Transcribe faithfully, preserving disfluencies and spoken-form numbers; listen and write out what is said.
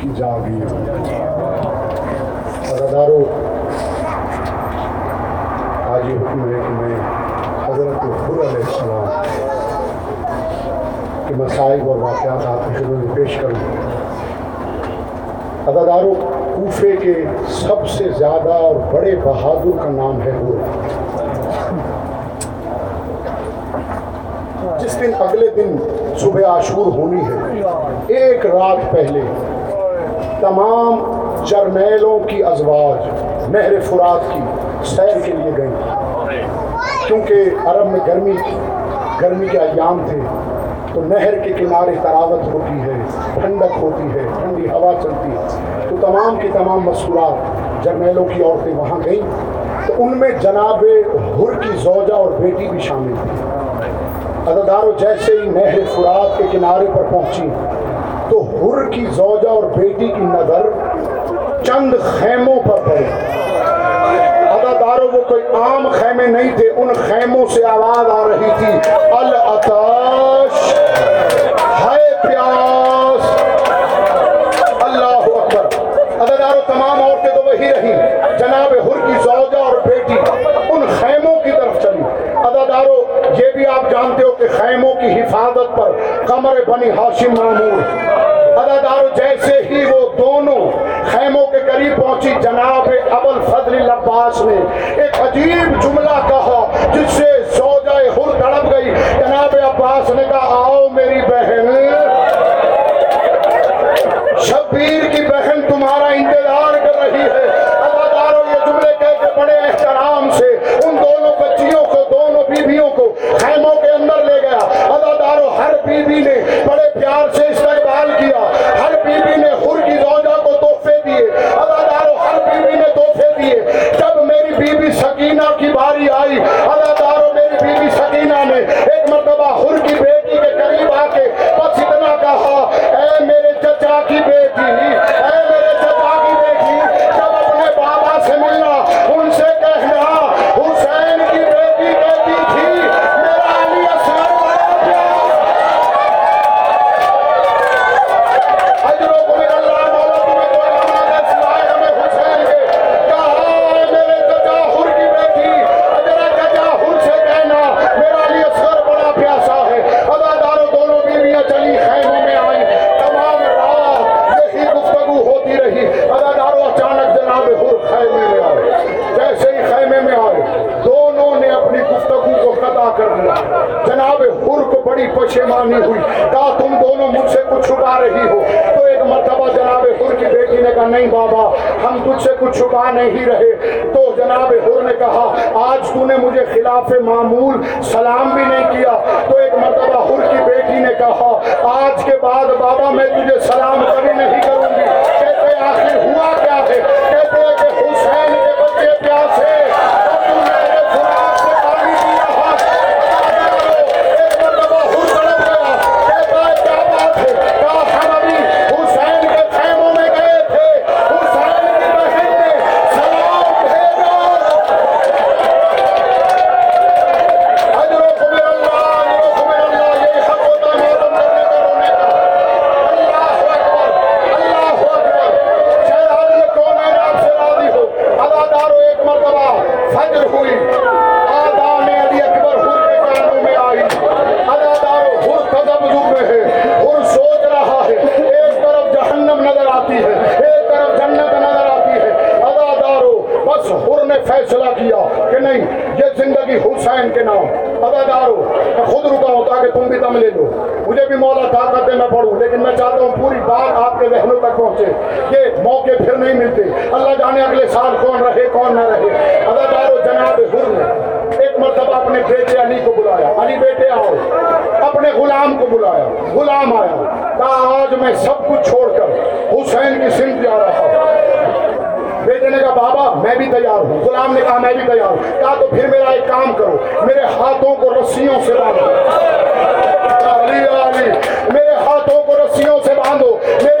کی جاگیر. سرداروں، آج یہ حکم ہے کہ میں حضرت خضر علیہ السلام کے مصائب اور واقعات آپ کی خدمت میں پیش کروں. سرداروں، کوفے کے سب سے زیادہ اور بڑے بہادر کا نام ہے ہور. جس دن اگلے دن صبح عاشور ہونی ہے، ایک رات پہلے تمام جرنیلوں کی ازواج نہر فرات کی سیر کے لیے گئیں، کیونکہ عرب میں گرمی گرمی کے ایام تھے، تو نہر کے کنارے تراوت ہوتی ہے، ٹھنڈک ہوتی ہے، ٹھنڈی ہوا چلتی ہے. تو تمام کی تمام مستورات جرنیلوں کی عورتیں وہاں گئیں، تو ان میں جناب ہر کی زوجہ اور بیٹی بھی شامل تھی. عزادارو، جیسے ہی نہر فرات کے کنارے پر پہنچی تو ہر کی زوجہ اور بیٹی کی نظر چند خیموں پر پڑی. عزادارو، وہ کوئی عام خیمے نہیں تھے، ان خیموں سے آواز آ رہی تھی، العطش، ہائے پیاس، اللہ اکبر. عزادارو، تمام عورتیں تو وہی رہی، جناب ہر کی زوجہ اور بیٹی ان خیموں کی طرف چلی. عزادارو، یہ بھی آپ جانتے ہو کہ خیموں کی حفاظت پر قمر بنی ہاشم معمور. عزادارو، جیسے ہی وہ دونوں خیموں کے قریب پہنچی، جناب ابوالفضل لباس نے ایک عجیب جملہ کہا جس سے زوجہ ہر تڑپ گئی. جناب عباس نے کہا، آؤ میری بہن، شبیر کی بہن تمہارا انتظار کر رہی ہے. عزادارو، یہ جملے کہہ کے بڑے احترام سے ان دونوں بچیوں کو، دونوں بیویوں کو خیموں کے اندر لے گیا. عزادارو، ہر بیوی نے بڑے پیار سے استقبال کیا، ہر بیوی نے ہر کی زوجہ کو تحفے دیے. عزادارو، ہر بیوی نے تحفے دیے. جب میری بیوی سکینہ کی باری آئی، عزادارو، میری بیوی سکینہ نے ایک مرتبہ ہر کی بیٹی کے قریب آ کے بس اتنا کہا، اے میرے چچا کی بیٹی، اے میرے چچا کی بیٹی، جب اپنے بابا سے ملنا ان سے کہنا حسین کی بیٹی کہتی تھی میرا علی اصغر بڑا پیار، اجرکم اللہ مولا تمہیں کوئی ہمارے سوائے ہمیں حسین کے. کہا، اے میرے چچا ہر کی بیٹی، میرا چچا ہر سے کہنا میرا علی اصغر بڑا پیاسا ہے. عزادارو، دونوں بیویاں چلی خیموں میں آئیں، تمام رات یہی گفتگو ہوتی رہی. عزادارو، اچانک جناب ہر خیمے میں آئے. جیسے ہی خیمے میں آئے، دونوں نے اپنی گفتگو کو قطع کر دیا. جناب ہر کو بڑی پشیمانی ہوئی، کہا تم دونوں مجھ سے کچھ چھپا رہی ہو. تو ایک مرتبہ جناب ہر کی بیٹی نے کہا، نہیں بابا، ہم تجھ سے کچھ چھپا نہیں رہے. تو جناب ہر نے کہا، آج تو نے مجھے خلاف معمول سلام بھی نہیں کیا. تو ایک مرتبہ ہر کی بیٹی نے کہا، آج کے بعد بابا میں تجھے سلام کبھی نہیں کروں گی. کہتے آخر ہوا کیا ہے؟ کہتے ہیں کہ حسین کے بچے پیاسے اور تو میرے فرات سے پانی پی رہا ہے. ایک مرتبہ ہر تڑپ گیا، کہتا ہے کیا بات ہے؟ کہا، ہم ابھی حسین کے خیموں میں گئے تھے، حسین کی بہن نے سلام بھیجا. اجرکم اللہ، اجرکم اللہ. یہی حق ہوتا ہے محرم کرنے کا، رونے کا. اللہ اکبر، اللہ اکبر. شاید حال میں کون ہے آپ سے راضی ہو. عزادارو، ایک مرتبہ فجر ہوئی، آذان علی اکبر ہر کے کانوں میں آئی. عزادارو، ہر تذبذب میں ہے، ہر سوچ رہا ہے. ایک طرف جہنم نظر آتی ہے، ایک طرف جنت نظر آتی ہے. عزادارو، بس ہر نے فیصلہ کیا کہ نہیں، یہ زندگی حسین کے نام. عزادارو، میں خود رکا ہوں تاکہ طاقت تم بھی دم لے لو. مجھے بھی مولا طاقت ہے میں پڑھوں، لیکن میں چاہتا ہوں پوری بات آپ کے ذہنوں تک پہنچے. یہ موقع پھر نہیں ملتے، اللہ جانے اگلے سال کون رہے کون نہ رہے. عزادارو، جناب ہر نے ایک مرتبہ اپنے بیٹے علی کو بلایا، علی بیٹے آؤ. اپنے غلام کو بلایا، غلام آیا. کہا، آج میں سب کچھ چھوڑ کر حسین کی سمت جا رہا ہوں. بیٹے نے کہا، بابا میں بھی تیار ہوں. غلام نے کہا، میں بھی تیار ہوں. کہا، تو پھر میرا ایک کام کرو، میرے ہاتھوں کو رسیوں سے باندھو. علی علی، میرے ہاتھوں کو رسیوں سے باندھو.